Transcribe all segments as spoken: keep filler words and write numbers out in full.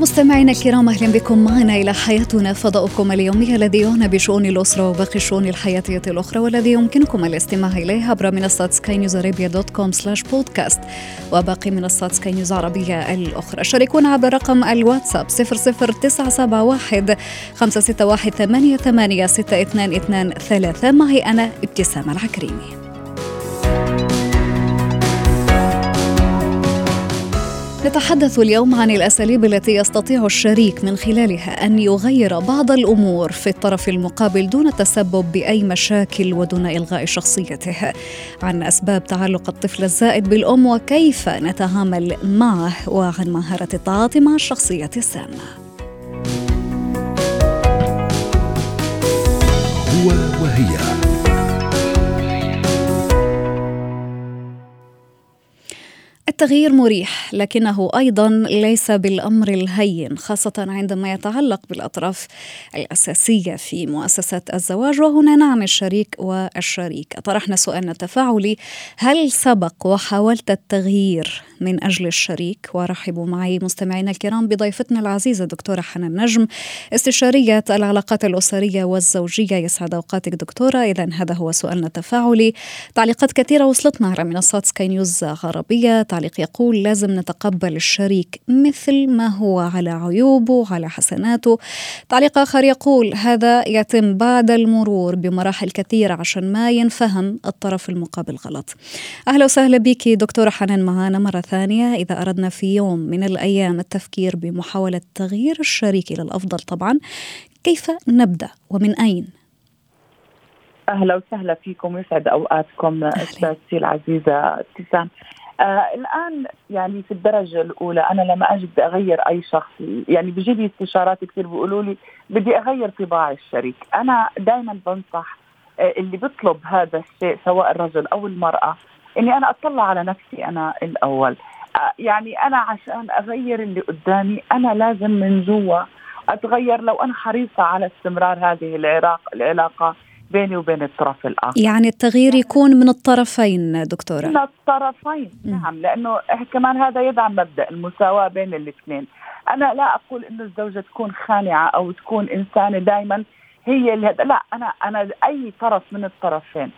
مستمعينا الكرام، أهلا بكم معنا إلى حياتنا، فضاؤكم اليومي الذي يعنى بشؤون الأسرة وباقي الشؤون الحياتية الأخرى، والذي يمكنكم الاستماع إليه عبر منصات سكاي نيوز عربية دوت كوم سلاش بودكاست وباقي منصات سكاي نيوز عربية الأخرى. شاركونا عبر رقم الواتساب صفر صفر تسعة سبعة واحد خمسة ستة واحد ثمانية ثمانية ستة اثنان اثنان ثلاثة. معي أنا ابتسام العكريمي. نتحدث اليوم عن الأساليب التي يستطيع الشريك من خلالها أن يغير بعض الأمور في الطرف المقابل دون التسبب بأي مشاكل ودون إلغاء شخصيته، عن أسباب تعلق الطفل الزائد بالأم وكيف نتعامل معه، وعن مهارة التعاطي مع الشخصية السامة. هو وهي التغيير مريح، لكنه أيضا ليس بالأمر الهين، خاصة عندما يتعلق بالأطراف الأساسية في مؤسسة الزواج. وهنا نعم الشريك والشريكة. طرحنا سؤالنا التفاعلي: هل سبق وحاولت التغيير من أجل الشريك؟ ورحبوا معي مستمعينا الكرام بضيفتنا العزيزة دكتورة حنا النجم، استشارية العلاقات الأسرية والزوجية. يسعد أوقاتك دكتورة. إذن هذا هو سؤالنا التفاعلي. تعليقات كثيرة وصلتنا على منصات سكاي نيوز عربية. تعليق يقول: لازم نتقبل الشريك مثل ما هو، على عيوبه على حسناته. تعليق آخر يقول: هذا يتم بعد المرور بمراحل كثيرة عشان ما ينفهم الطرف المقابل غلط. أهلا وسهلا بيكي دكتورة حنان معانا مرة ثانية. إذا أردنا في يوم من الأيام التفكير بمحاولة تغيير الشريك إلى الأفضل طبعا، كيف نبدأ ومن أين؟ أهلا وسهلا فيكم، يسعد أوقاتكم أستاذتي العزيزة ابتسام. آه الآن يعني في الدرجة الأولى أنا لما أجي بدي أغير أي شخص، يعني بيجي لي استشارات كتير بيقولوا لي بدي أغير طباع الشريك. أنا دايما بنصح آه اللي بيطلب هذا الشيء سواء الرجل أو المرأة إني أنا أطلع على نفسي أنا الأول. آه يعني أنا عشان أغير اللي قدامي أنا لازم من جوا أتغير، لو أنا حريصة على استمرار هذه العلاقة العلاقة بيني وبين الطرف الآخر. يعني التغيير يكون من الطرفين دكتورة؟ من الطرفين م. نعم، لأنه كمان هذا يدعم مبدأ المساواة بين الاثنين. أنا لا أقول إنه الزوجة تكون خانعة أو تكون إنسانة دائما هي اللي لا، أنا أنا أي طرف من الطرفين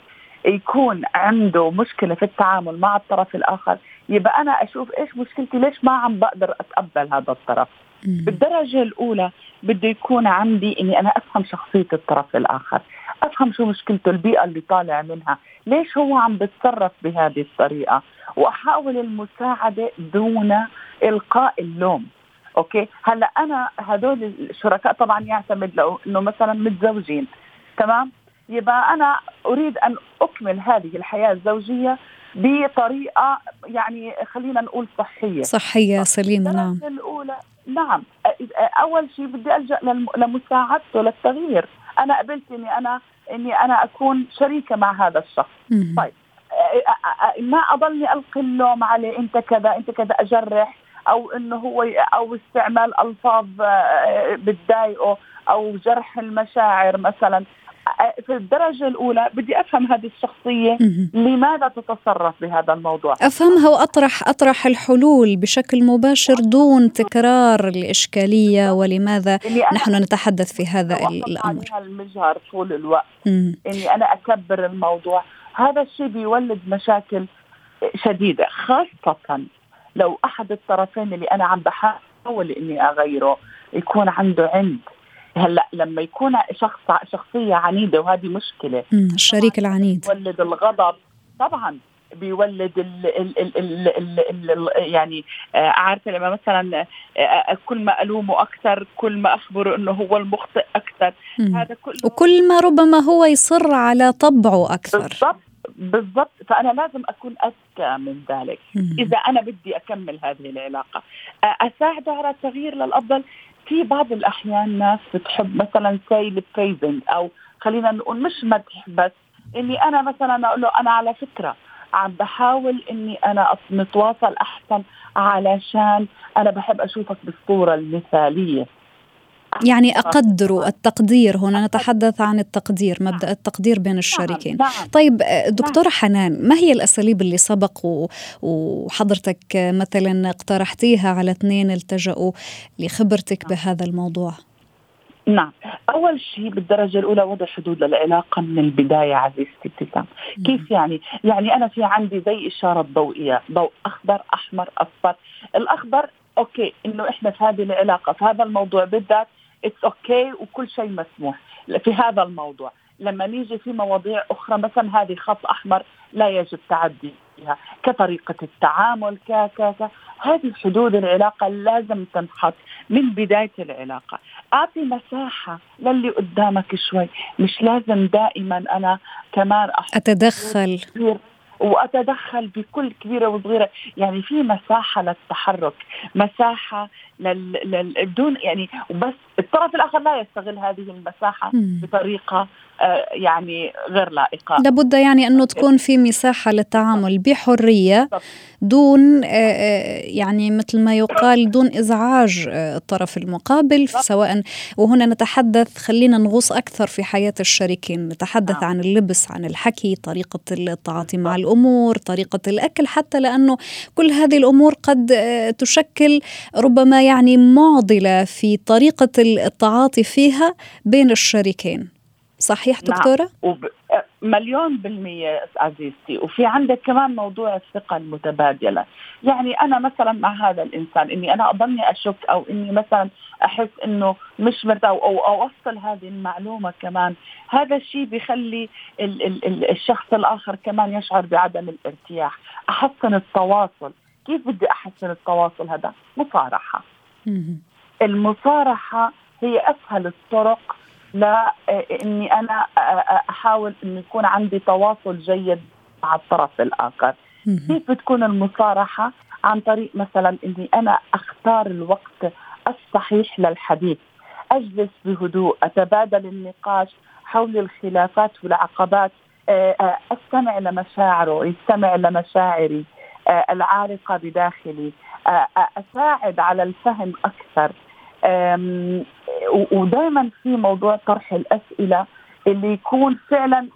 يكون عنده مشكلة في التعامل مع الطرف الآخر، يبقى أنا أشوف إيش مشكلتي، ليش ما عم بقدر أتقبل هذا الطرف. م. بالدرجة الأولى بده يكون عندي إني أنا أفهم شخصية الطرف الآخر، أفهم شو مشكلته، البيئة اللي طالع منها، ليش هو عم بتصرف بهذه الطريقة، وأحاول المساعدة دون إلقاء اللوم. أوكي، هلأ أنا هدول الشركاء طبعا يعتمد لو إنه مثلا متزوجين، تمام، يبقى أنا أريد أن أكمل هذه الحياة الزوجية بطريقة يعني خلينا نقول صحية صحية سليمة. نعم الأولى، نعم أول شيء بدي ألجأ لمساعدته للتغيير. أنا قبلت إني أنا إني أنا أكون شريكة مع هذا الشخص. م- طيب ما أضلني ألقي اللوم عليه، أنت كذا أنت كذا، أجرح أو إنه هو أو استعمال ألفاظ بتضايقه أو جرح المشاعر مثلا. في الدرجة الأولى بدي أفهم هذه الشخصية لماذا تتصرف بهذا الموضوع، أفهمها وأطرح أطرح الحلول بشكل مباشر دون تكرار الإشكالية ولماذا نحن نتحدث في هذا الأمر. المجهر طول الوقت إني أنا أكبر الموضوع، هذا الشيء بيولد مشاكل شديدة، خاصة لو أحد الطرفين اللي أنا عم بحاول إني أغيره يكون عنده عند. هلا لما يكون شخص شخصيه عنيده، وهذه مشكله، الشريك العنيد بيولد الغضب طبعا، بيولد ال ال ال ال ال ال يعني عارفه لما مثلا كل ما الومه اكثر، كل ما اخبره انه هو المخطئ اكثر، هذا كله، وكل ما ربما هو يصر على طبعه اكثر. بالضبط بالضبط، فانا لازم اكون اذكى من ذلك. مم. اذا انا بدي اكمل هذه العلاقه اساعده على تغيير للافضل. في بعض الأحيان ناس بتحب مثلا سيل فريزنج، أو خلينا نقول مش مدح بس، إني أنا مثلا أقول له أنا على فكرة عم بحاول اني انا نتواصل احسن علشان انا بحب اشوفك بالصورة المثالية. يعني أقدر التقدير، هنا نتحدث عن التقدير، مبدأ التقدير بين الشريكين. طيب دكتورة حنان، ما هي الأساليب اللي سبق وحضرتك مثلا اقترحتيها على اثنين التجأوا لخبرتك بهذا الموضوع؟ نعم، أول شيء بالدرجة الأولى وضع حدود للعلاقة من البداية عزيزتي ابتسام. كيف يعني؟ يعني أنا في عندي زي إشارة ضوئية، ضوء أخضر أحمر أصفر. الأخضر أوكي إنه إحنا في هذه العلاقة في هذا الموضوع بالذات it's okay وكل شيء مسموح في هذا الموضوع. لما نيجي في مواضيع أخرى مثلا هذه خط أحمر لا يجب تعديها كطريقة التعامل ك ك ك هذه حدود العلاقة لازم تنحط من بداية العلاقة. أعطي مساحة للي قدامك شوي، مش لازم دائما أنا كمان أتدخل وأتدخل بكل كبيرة وصغيرة. يعني في مساحة للتحرك، مساحة لل... لل... بدون يعني، وبس الطرف الآخر لا يستغل هذه المساحة مم. بطريقة آه يعني غير لائقة. لابد يعني أنه تكون في مساحة للتعامل بحرية دون آه يعني مثل ما يقال دون إزعاج آه الطرف المقابل، سواء. وهنا نتحدث، خلينا نغوص أكثر في حياة الشريكين، نتحدث آه. عن اللبس، عن الحكي، طريقة التعاطي مع الأمور، طريقة الأكل، حتى لأنه كل هذه الأمور قد آه تشكل ربما يعني معضلة في طريقة التعاطي فيها بين الشريكين. صحيح دكتورة؟ وب... مليون بالمية عزيزتي. وفي عندك كمان موضوع الثقة المتبادلة. يعني أنا مثلا مع هذا الإنسان إني أنا أضلني أشك أو إني مثلا أحس إنه مش مرتاح أو أوصل هذه المعلومة كمان، هذا الشيء بيخلي ال... ال... الشخص الآخر كمان يشعر بعدم الارتياح. أحسن التواصل. كيف بدي أحسن التواصل هذا؟ مصارحة. المصارحة هي أسهل الطرق لإني أنا أحاول إن يكون عندي تواصل جيد مع الطرف الآخر. كيف بتكون المصارحة؟ عن طريق مثلا إني أنا أختار الوقت الصحيح للحديث، أجلس بهدوء، أتبادل النقاش حول الخلافات والعقبات، أستمع لمشاعره، يستمع لمشاعري العارقة بداخلي، أساعد على الفهم أكثر. ودائما في موضوع طرح الأسئلة اللي يكون فعلا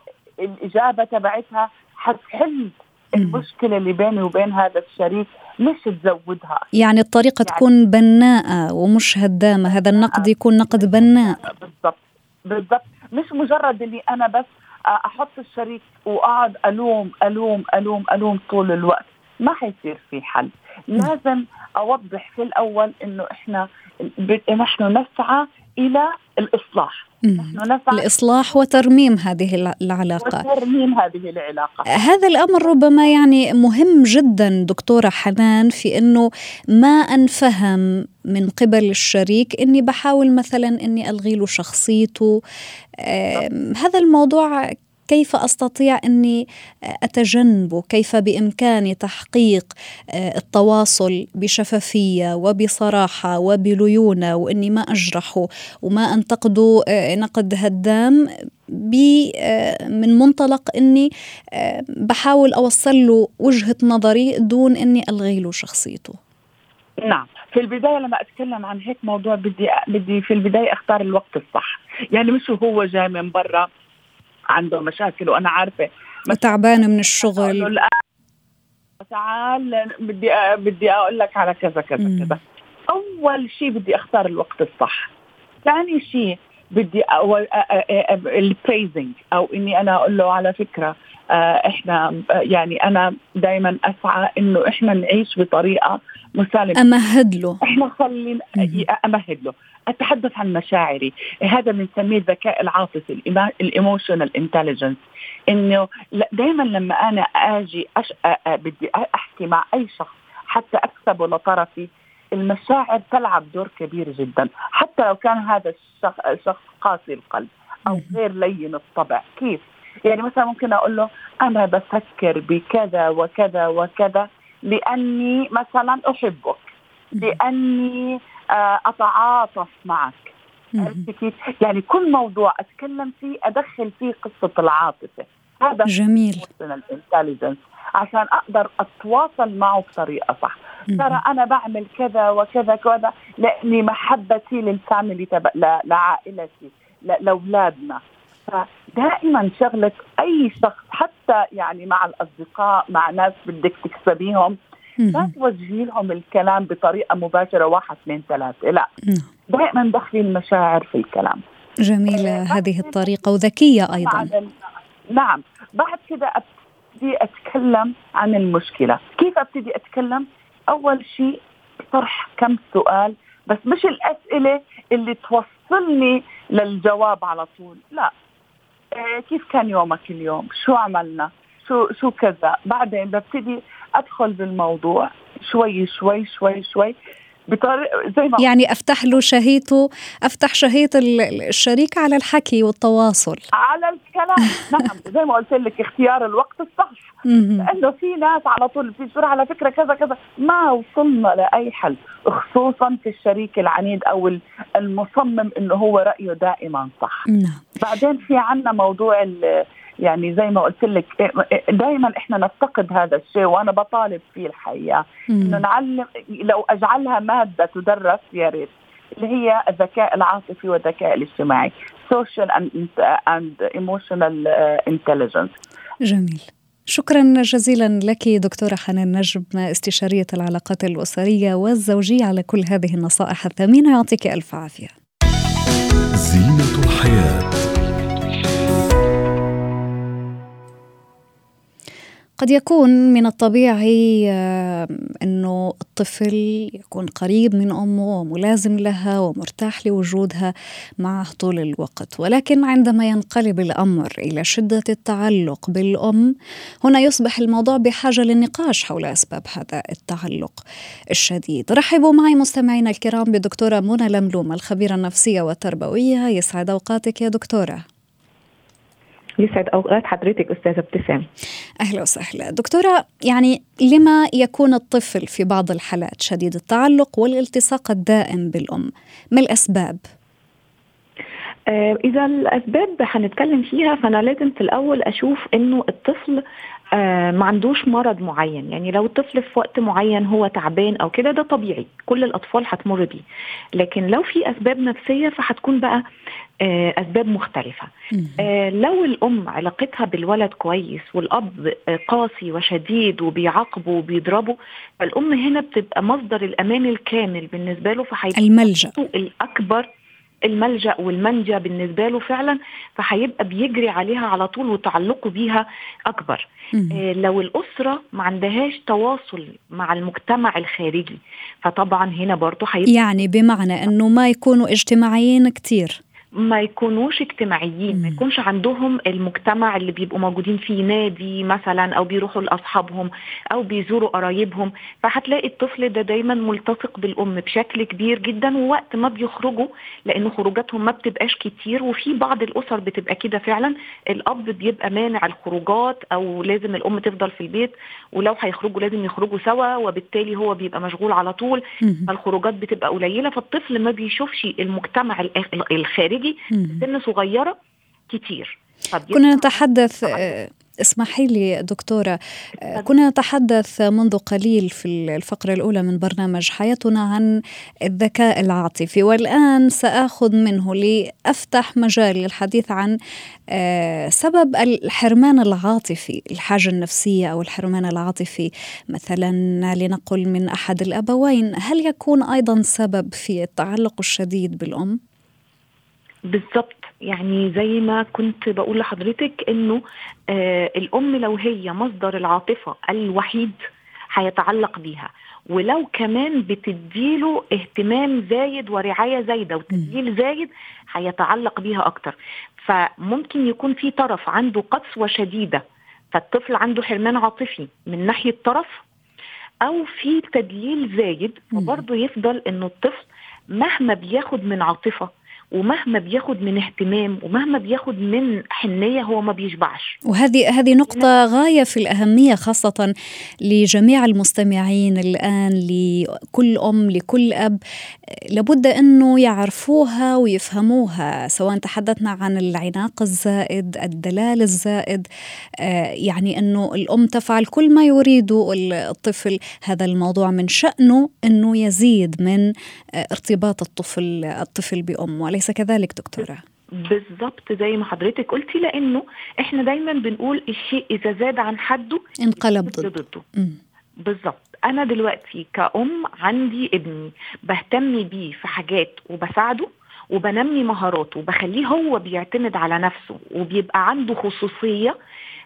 الإجابة تبعتها حتحل المشكلة اللي بيني وبين هذا الشريك، مش تزودها. يعني الطريقة يعني تكون بناءة ومش هدامة، هذا النقد يكون نقد بناء. بالضبط بالضبط، مش مجرد اللي أنا بس أحط الشريك وأقعد ألوم ألوم ألوم ألوم طول الوقت، ما حيصير في حل. لازم أوضح في الأول إنه إحنا نحن نسعى إلى الإصلاح، الإصلاح وترميم هذه العلاقة وترميم هذه العلاقة. هذا الأمر ربما يعني مهم جدا دكتورة حنان، في أنه ما أنفهم من قبل الشريك أني بحاول مثلا أني ألغيله شخصيته. آه هذا الموضوع كيف أستطيع أني أتجنبه؟ كيف بإمكاني تحقيق التواصل بشفافية وبصراحة وبليونة، وأني ما أجرحه وما أنتقده نقد هدام من منطلق أني بحاول أوصل له وجهة نظري دون أني ألغي له شخصيته؟ نعم، في البداية لما أتكلم عن هيك موضوع بدي, بدي في البداية أختار الوقت الصح. يعني مش هو جاي من برا عنده مشاكل وأنا عارفة تعبانة من الشغل، تعال بدي بدي أقول لك على كذا كذا مم. كذا. أول شيء بدي أختار الوقت الصح. ثاني شيء بدي البريزنج، أو إني أنا أقول له على فكرة إحنا يعني أنا دايما أسعى إنه إحنا نعيش بطريقة مسالمة. أمهد له، إحنا خلينا أمهد له، أتحدث عن مشاعري. هذا بنسميه الذكاء العاطفي، الإيموشنال إنتليجنس. إنه دايما لما أنا أجي أش... بدي أحكي مع أي شخص حتى أكسبه لطرفي، المشاعر تلعب دور كبير جدا، حتى لو كان هذا الشخص قاسي القلب أو غير لين الطبع. كيف؟ يعني مثلا ممكن أقول له أنا بفكر بكذا وكذا وكذا لأني مثلا أحبك، لأني أتعاطف معك. يعني كل موضوع أتكلم فيه أدخل فيه قصة العاطفة. هذا جميل. عشان أقدر أتواصل معه بطريقة صح. ترى أنا بعمل كذا وكذا كذا لأني محبتي للفاميلي تبع لعائلتي لأولادنا. فدائما شغلة أي شخص حتى يعني مع الأصدقاء مع ناس بدك تكسبيهم لا توجهي لهم الكلام بطريقة مباشرة واحد اثنين ثلاثة، لا دائما دخلي المشاعر في الكلام. جميلة هذه الطريقة وذكية أيضا. نعم. بعد كده أبتدي أتكلم عن المشكلة. كيف أبتدي أتكلم؟ أول شيء طرح كم سؤال، بس مش الأسئلة اللي توصلني للجواب على طول، لا. إيه كيف كان يومك اليوم؟ شو عملنا؟ شو شو كذا؟ بعدين ببتدي أدخل بالموضوع شوي شوي شوي شوي بطريقة زي ما يعني أفتح له شهيته، أفتح شهية الشريك على الحكي والتواصل على الكلام. نعم زي ما قلت لك اختيار الوقت الصح، لأنه في ناس على طول في سرعة على فكرة كذا كذا ما وصلنا لأي حل، خصوصا في الشريك العنيد أو المصمم إنه هو رأيه دائما صح. بعدين في عنا موضوع يعني زي ما قلت لك دائما احنا نفتقد هذا الشيء وأنا بطالب فيه الحقيقة إنه نعلم لو أجعلها مادة تدرس يا ريت، اللي هي الذكاء العاطفي والذكاء الاجتماعي social and emotional intelligence. جميل. شكرا جزيلا لك دكتورة حنان النجم استشارية العلاقات الأسرية والزوجية على كل هذه النصائح الثمينة، يعطيك ألف عافية. زينة الحياة. قد يكون من الطبيعي أنه الطفل يكون قريب من أمه وملازم لها ومرتاح لوجودها معه طول الوقت، ولكن عندما ينقلب الأمر إلى شدة التعلق بالأم هنا يصبح الموضوع بحاجة للنقاش حول أسباب هذا التعلق الشديد. رحبوا معي مستمعينا الكرام بالدكتورة منى لملوم الخبيرة النفسية والتربوية. يسعد أوقاتك يا دكتورة. يسعد أوقات حضرتك أستاذة ابتسام. أهلا وسهلا دكتورة. يعني لما يكون الطفل في بعض الحالات شديد التعلق والالتصاق الدائم بالأم، ما الأسباب؟ آه إذا الأسباب هنتكلم فيها فأنا لازم في الأول أشوف إنه الطفل آه ما عندوش مرض معين. يعني لو الطفل في وقت معين هو تعبان أو كده ده طبيعي، كل الأطفال هتمر بيه. لكن لو في أسباب نفسية فهتكون بقى آه أسباب مختلفة. آه لو الأم علاقتها بالولد كويس والأب آه قاسي وشديد وبيعاقبه وبيضربه، فالأم هنا بتبقى مصدر الأمان الكامل بالنسبة له، فهيبقى الملجأ الأكبر الملجأ والمنجا بالنسبة له فعلا، فهيبقى بيجري عليها على طول وتعلقه بيها أكبر. إيه لو الأسرة ما عندهاش تواصل مع المجتمع الخارجي فطبعا هنا برضو هيبقى، يعني بمعنى أنه ما يكونوا اجتماعيين كتير، ما يكونوش اجتماعيين، ما يكونش عندهم المجتمع اللي بيبقوا موجودين فيه، نادي مثلا أو بيروحوا لأصحابهم أو بيزوروا قرايبهم، فهتلاقي الطفل ده دايما ملتصق بالأم بشكل كبير جدا. ووقت ما بيخرجوا لأن خروجاتهم ما بتبقاش كتير، وفي بعض الأسر بتبقى كده فعلا الأب بيبقى مانع الخروجات أو لازم الأم تفضل في البيت، ولو هيخرجوا لازم يخرجوا سوا، وبالتالي هو بيبقى مشغول على طول، فالخروجات بتبقى قليلة، فالطفل ما بيشوفش المجتمع الخارجي سن صغيرة كتير. كنا نتحدث اسمحي لي دكتورة، كنا نتحدث منذ قليل في الفقرة الأولى من برنامج حياتنا عن الذكاء العاطفي، والآن سأخذ منه لأفتح مجال للحديث عن سبب الحرمان العاطفي، الحاجة النفسية أو الحرمان العاطفي مثلا لنقل من أحد الأبوين، هل يكون أيضا سبب في التعلق الشديد بالأم؟ بالضبط. يعني زي ما كنت بقول لحضرتك انه آه الام لو هي مصدر العاطفة الوحيد هيتعلق بيها، ولو كمان بتديله اهتمام زايد ورعاية زايدة وتدليل زايد هيتعلق بيها اكتر. فممكن يكون في طرف عنده قسوة شديدة فالطفل عنده حرمان عاطفي من ناحية طرف، او في تدليل زايد وبرضه يفضل انه الطفل مهما بياخد من عاطفة ومهما بياخد من اهتمام ومهما بياخد من حنية هو ما بيشبعش. وهذه هذه نقطة غاية في الأهمية خاصة لجميع المستمعين الآن، لكل أم لكل أب لابد أنه يعرفوها ويفهموها، سواء تحدثنا عن العناق الزائد، الدلال الزائد، يعني أنه الأم تفعل كل ما يريده الطفل. هذا الموضوع من شأنه أنه يزيد من ارتباط الطفل الطفل بأمه، أليس كذلك دكتورة؟ بالضبط زي ما حضرتك قلتي، لأنه إحنا دايما بنقول الشيء إذا زاد عن حده انقلب ضده. بالضبط. أنا دلوقتي كأم عندي ابني بهتم بيه في حاجات وبساعده وبنمي مهاراته وبخليه هو بيعتمد على نفسه وبيبقى عنده خصوصية،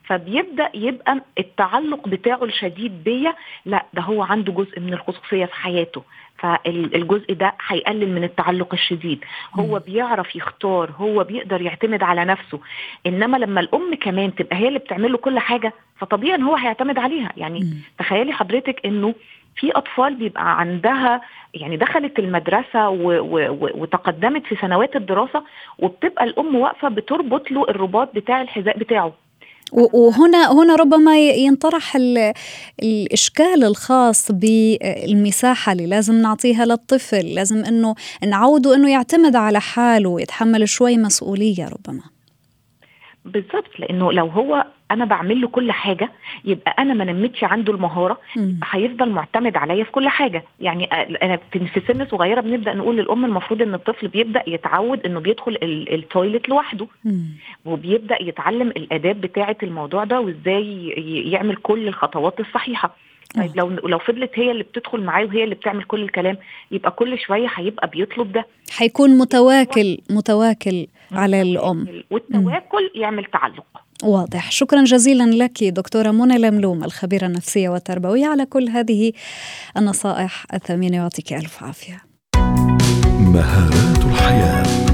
فبيبدأ يبقى التعلق بتاعه الشديد بيا، لا ده هو عنده جزء من الخصوصية في حياته، فالجزء ده هيقلل من التعلق الشديد. هو بيعرف يختار، هو بيقدر يعتمد على نفسه. إنما لما الأم كمان تبقى هي اللي بتعمله كل حاجة، فطبيعا هو هيعتمد عليها. يعني تخيلي حضرتك إنه في أطفال بيبقى عندها يعني دخلت المدرسة و... و... وتقدمت في سنوات الدراسة، وبتبقى الأم واقفة بتربط له الرباط بتاع الحذاء بتاعه. وهنا هنا ربما ينطرح الإشكال الخاص بالمساحة اللي لازم نعطيها للطفل، لازم أنه نعوده أنه يعتمد على حاله ويتحمل شوي مسؤولية ربما. بالضبط، لأنه لو هو أنا بعمل له كل حاجة يبقى أنا ما نمتش عنده المهارة، هيفضل معتمد عليا في كل حاجة. يعني أنا في سن صغيرة بنبدأ نقول للأم المفروض إن الطفل بيبدأ يتعود إنه بيدخل التويلت لوحده، مم. وبيبدأ يتعلم الآداب بتاعة الموضوع ده وإزاي يعمل كل الخطوات الصحيحة. طيب لو لو فضلت هي اللي بتدخل معاه وهي اللي بتعمل كل الكلام، يبقى كل شويه هيبقى بيطلب، ده هيكون متواكل متواكل على الام، والتواكل يعمل تعلق. واضح. شكرا جزيلا لك دكتوره منى لملوم، الخبيره النفسيه والتربويه، على كل هذه النصائح الثمينه، يعطيك الف عافيه. مهارات الحياه.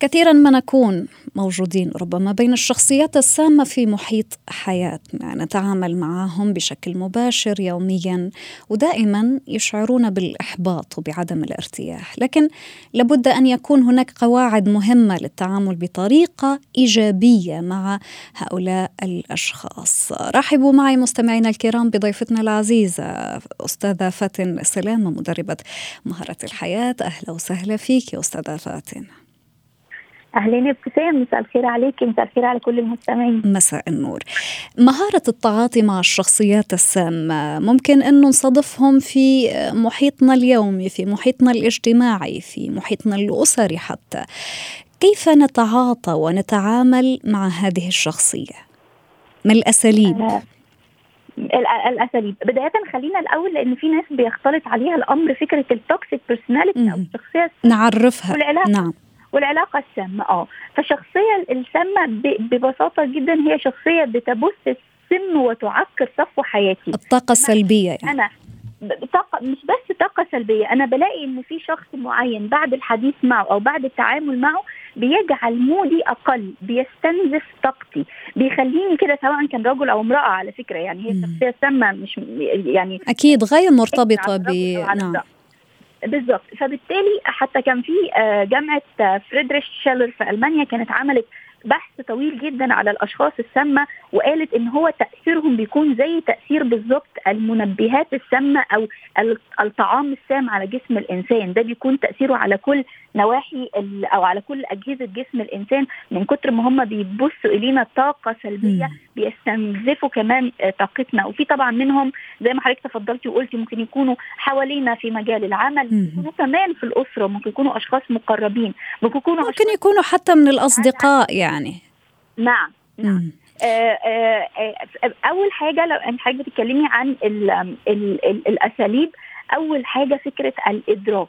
كثيرا ما نكون موجودين ربما بين الشخصيات السامة في محيط حياتنا، نتعامل معهم بشكل مباشر يوميا، ودائما يشعرون بالإحباط وبعدم الارتياح، لكن لابد أن يكون هناك قواعد مهمة للتعامل بطريقة إيجابية مع هؤلاء الأشخاص. رحبوا معي مستمعينا الكرام بضيفتنا العزيزة أستاذة فاتن السلامة، مدربة مهارات الحياة. أهلا وسهلا فيك يا أستاذة فاتن. أهلين ابتسام، مساء الخير عليك، مساء الخير على كل المستمعين. مساء النور. مهارة التعاطي مع الشخصيات السامة ممكن أنه نصادفهم في محيطنا اليومي، في محيطنا الاجتماعي، في محيطنا الأسري حتى. كيف نتعاطى ونتعامل مع هذه الشخصية؟ ما الأساليب؟ آه. الأساليب بداية خلينا الأول، لأن في ناس بيختلط عليها الأمر فكرة التوكسيك بيرسوناليتي أو الشخصية نعرفها. نعم. والعلاقة السامة. اه فشخصية السامة ببساطة جدا هي شخصية بتبث السم وتعكر صفو حياتي، الطاقة السلبية. يعني أنا طاقة، مش بس طاقة سلبية، أنا بلاقي إن في شخص معين بعد الحديث معه أو بعد التعامل معه بيجعل مودي أقل، بيستنزف طاقتي، بيخليني كده، سواء كان رجل أو امرأة على فكرة. يعني هي شخصية سامة مش يعني أكيد غير مرتبطة ب نعم بالضبط. فبالتالي حتى كان في جامعة فريدريش شيلر في ألمانيا كانت عملت بحث طويل جدا على الأشخاص السامة، وقالت إن هو تأثيرهم بيكون زي تأثير بالضبط المنبهات السامة أو الطعام السام على جسم الإنسان. ده بيكون تأثيره على كل نواحي أو على كل أجهزة جسم الإنسان، من كتر ما هم بيبصوا إلينا طاقة سلبية بيستنزفوا كمان طاقتنا. وفي طبعا منهم زي ما حضرتك تفضلتي وقلتي ممكن يكونوا حوالينا في مجال العمل، ممكن يكونوا كمان في الأسرة، ممكن يكونوا أشخاص مقربين، ممكن يكونوا ممكن يكونوا حتى من الأصدقاء. يعني يعني نعم نعم. آآ آآ اول حاجه لو انت حابه تتكلمي عن ال ال ال الاساليب، اول حاجه فكره الادراك.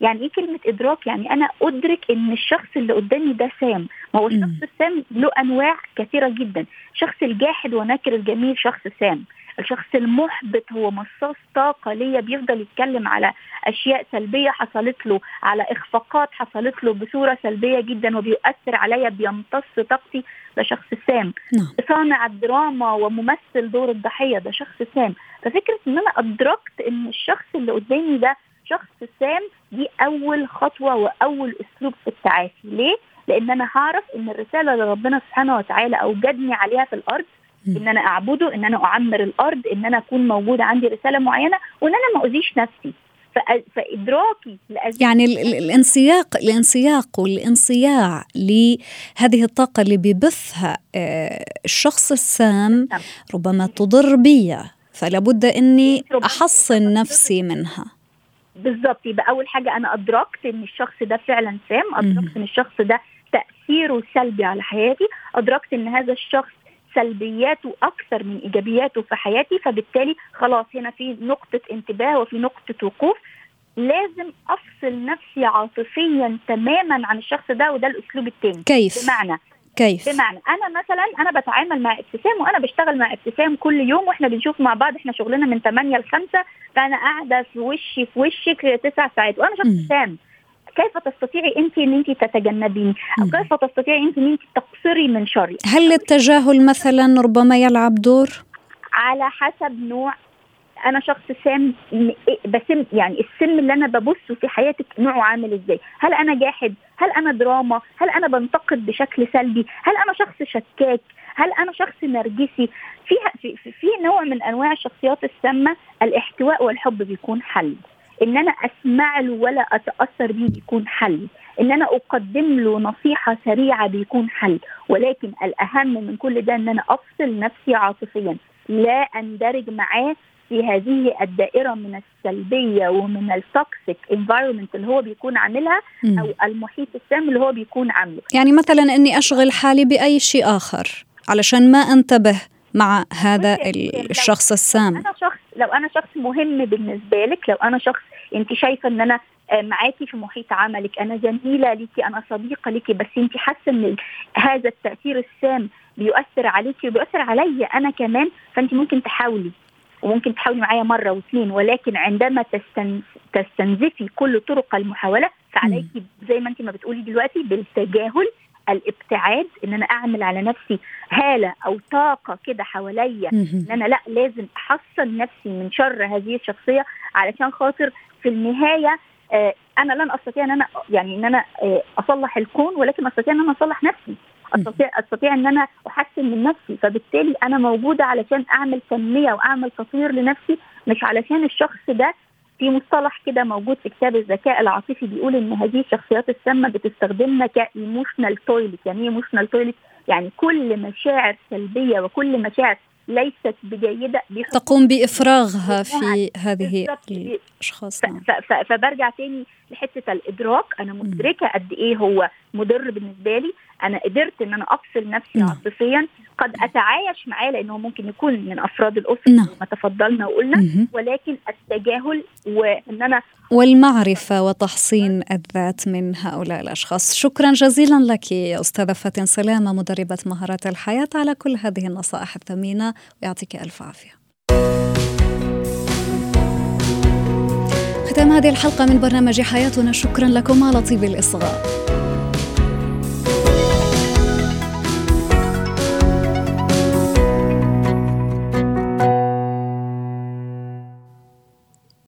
يعني ايه كلمه ادراك؟ يعني انا ادرك ان الشخص اللي قدامي ده سام. ما هو الشخص السام له انواع كثيره جدا، شخص الجاحد وناكر الجميل شخص سام، الشخص المحبط هو مصاص طاقة ليا، بيفضل يتكلم على أشياء سلبية حصلت له، على إخفاقات حصلت له بصورة سلبية جدا وبيؤثر عليا، بيمتص طاقتي، ده شخص سام. صانع الدراما وممثل دور الضحية، ده شخص سام. ففكرة إن أنا أدركت إن الشخص اللي قدامي ده شخص سام دي أول خطوة وأول أسلوب في التعافي. ليه؟ لأن أنا هعرف إن الرسالة اللي ربنا سبحانه وتعالى أوجدني عليها في الأرض إن أنا أعبده، إن أنا أعمر الأرض، إن أنا أكون موجود عندي رسالة معينة، وإن أنا ما أؤذيش نفسي. فإدراكي لأز... يعني الانسياق الانسياق والانصياع لهذه الطاقة اللي بيبثها الشخص السام ربما تضر بي، فلا بد إني أحصن نفسي منها. بالضبط. يبقى أول حاجة أنا أدركت إن الشخص ده فعلا سام، أدركت إن الشخص ده تأثيره سلبي على حياتي، أدركت إن هذا الشخص سلبياته أكثر من إيجابياته في حياتي، فبالتالي خلاص هنا في نقطة انتباه وفي نقطة وقوف، لازم أفصل نفسي عاطفيا تماما عن الشخص ده. وده الأسلوب التاني. كيف؟ بمعنى كيف؟ بمعنى أنا مثلا أنا بتعامل مع ابتسام، وأنا بشتغل مع ابتسام كل يوم، وإحنا بنشوف مع بعض، إحنا شغلنا من ثمانية لخمسة، فأنا قاعدة في وشي في وشك تسع ساعات وأنا شخص ابتسام. كيف تستطيعي أنت أن أنت تتجنبيني؟ أو كيف تستطيعي أنت أن أنت تقصري من شري؟ هل التجاهل مثلا ربما يلعب دور؟ على حسب نوع. أنا شخص سام، بسم يعني السم اللي أنا ببصه في حياتك نوعه عامل إزاي؟ هل أنا جاحد؟ هل أنا دراما؟ هل أنا بنتقد بشكل سلبي؟ هل أنا شخص شكاك؟ هل أنا شخص نرجسي؟ فيها في, في نوع من أنواع الشخصيات السامة الاحتواء والحب بيكون حل، ان انا اسمع له ولا اتاثر بيه بيكون حل، ان انا اقدم له نصيحه سريعه بيكون حل، ولكن الاهم من كل ده ان انا افصل نفسي عاطفيا، لا اندرج معاه في هذه الدائره من السلبيه ومن التوكسيك انفايرمنت اللي هو بيكون عاملها او المحيط السام اللي هو بيكون عامله. يعني مثلا اني اشغل حالي باي شيء اخر علشان ما انتبه مع هذا الشخص السام. أنا شخص، لو أنا شخص مهم بالنسبة لك، لو أنا شخص أنت شايفة أن أنا معاكي في محيط عملك، أنا زميلة ليكي، أنا صديقة ليكي، بس أنت حاسة أن هذا التأثير السام بيؤثر عليكي وبيؤثر علي أنا كمان، فأنت ممكن تحاولي وممكن تحاولي معايا مرة واثنين، ولكن عندما تستنزفي كل طرق المحاولة فعليكي زي ما أنت ما بتقولي دلوقتي بالتجاهل، الابتعاد، ان انا اعمل على نفسي هالة او طاقة كده حواليا ان انا لا لازم احصن نفسي من شر هذه الشخصية، علشان خاطر في النهاية آه انا لن استطيع ان انا يعني ان انا آه اصلح الكون، ولكن استطيع ان انا اصلح نفسي، استطيع استطيع ان انا احسن من نفسي. فبالتالي انا موجودة علشان اعمل تنمية واعمل تطوير لنفسي، مش علشان الشخص ده. في مصطلح كده موجود في كتاب الذكاء العاطفي بيقول ان هذه الشخصيات السامة بتستخدمنا كايموشنال تويلت. يعني ايه ايموشنال تويلت؟ يعني كل مشاعر سلبية وكل مشاعر ليست بجيدة تقوم بإفراغها في هذه الأشخاص. فبرجع تاني لحتة الإدراك، أنا مدركة قد إيه هو مضر بالنسبة لي، أنا قدرت أن أنا أفصل نفسي عاطفيا، قد أتعايش معاه لأنه ممكن يكون من أفراد الأسرة ما تفضلنا وقلنا، ولكن التجاهل وأن أنا والمعرفة وتحصين الذات من هؤلاء الأشخاص. شكرا جزيلا لك يا أستاذة فاتن سلامة، مدربة مهارات الحياة، على كل هذه النصائح الثمينة، ويعطيك ألف عافية. ختام هذه الحلقة من برنامج حياتنا، شكرا لكم على طيب الإصغاء.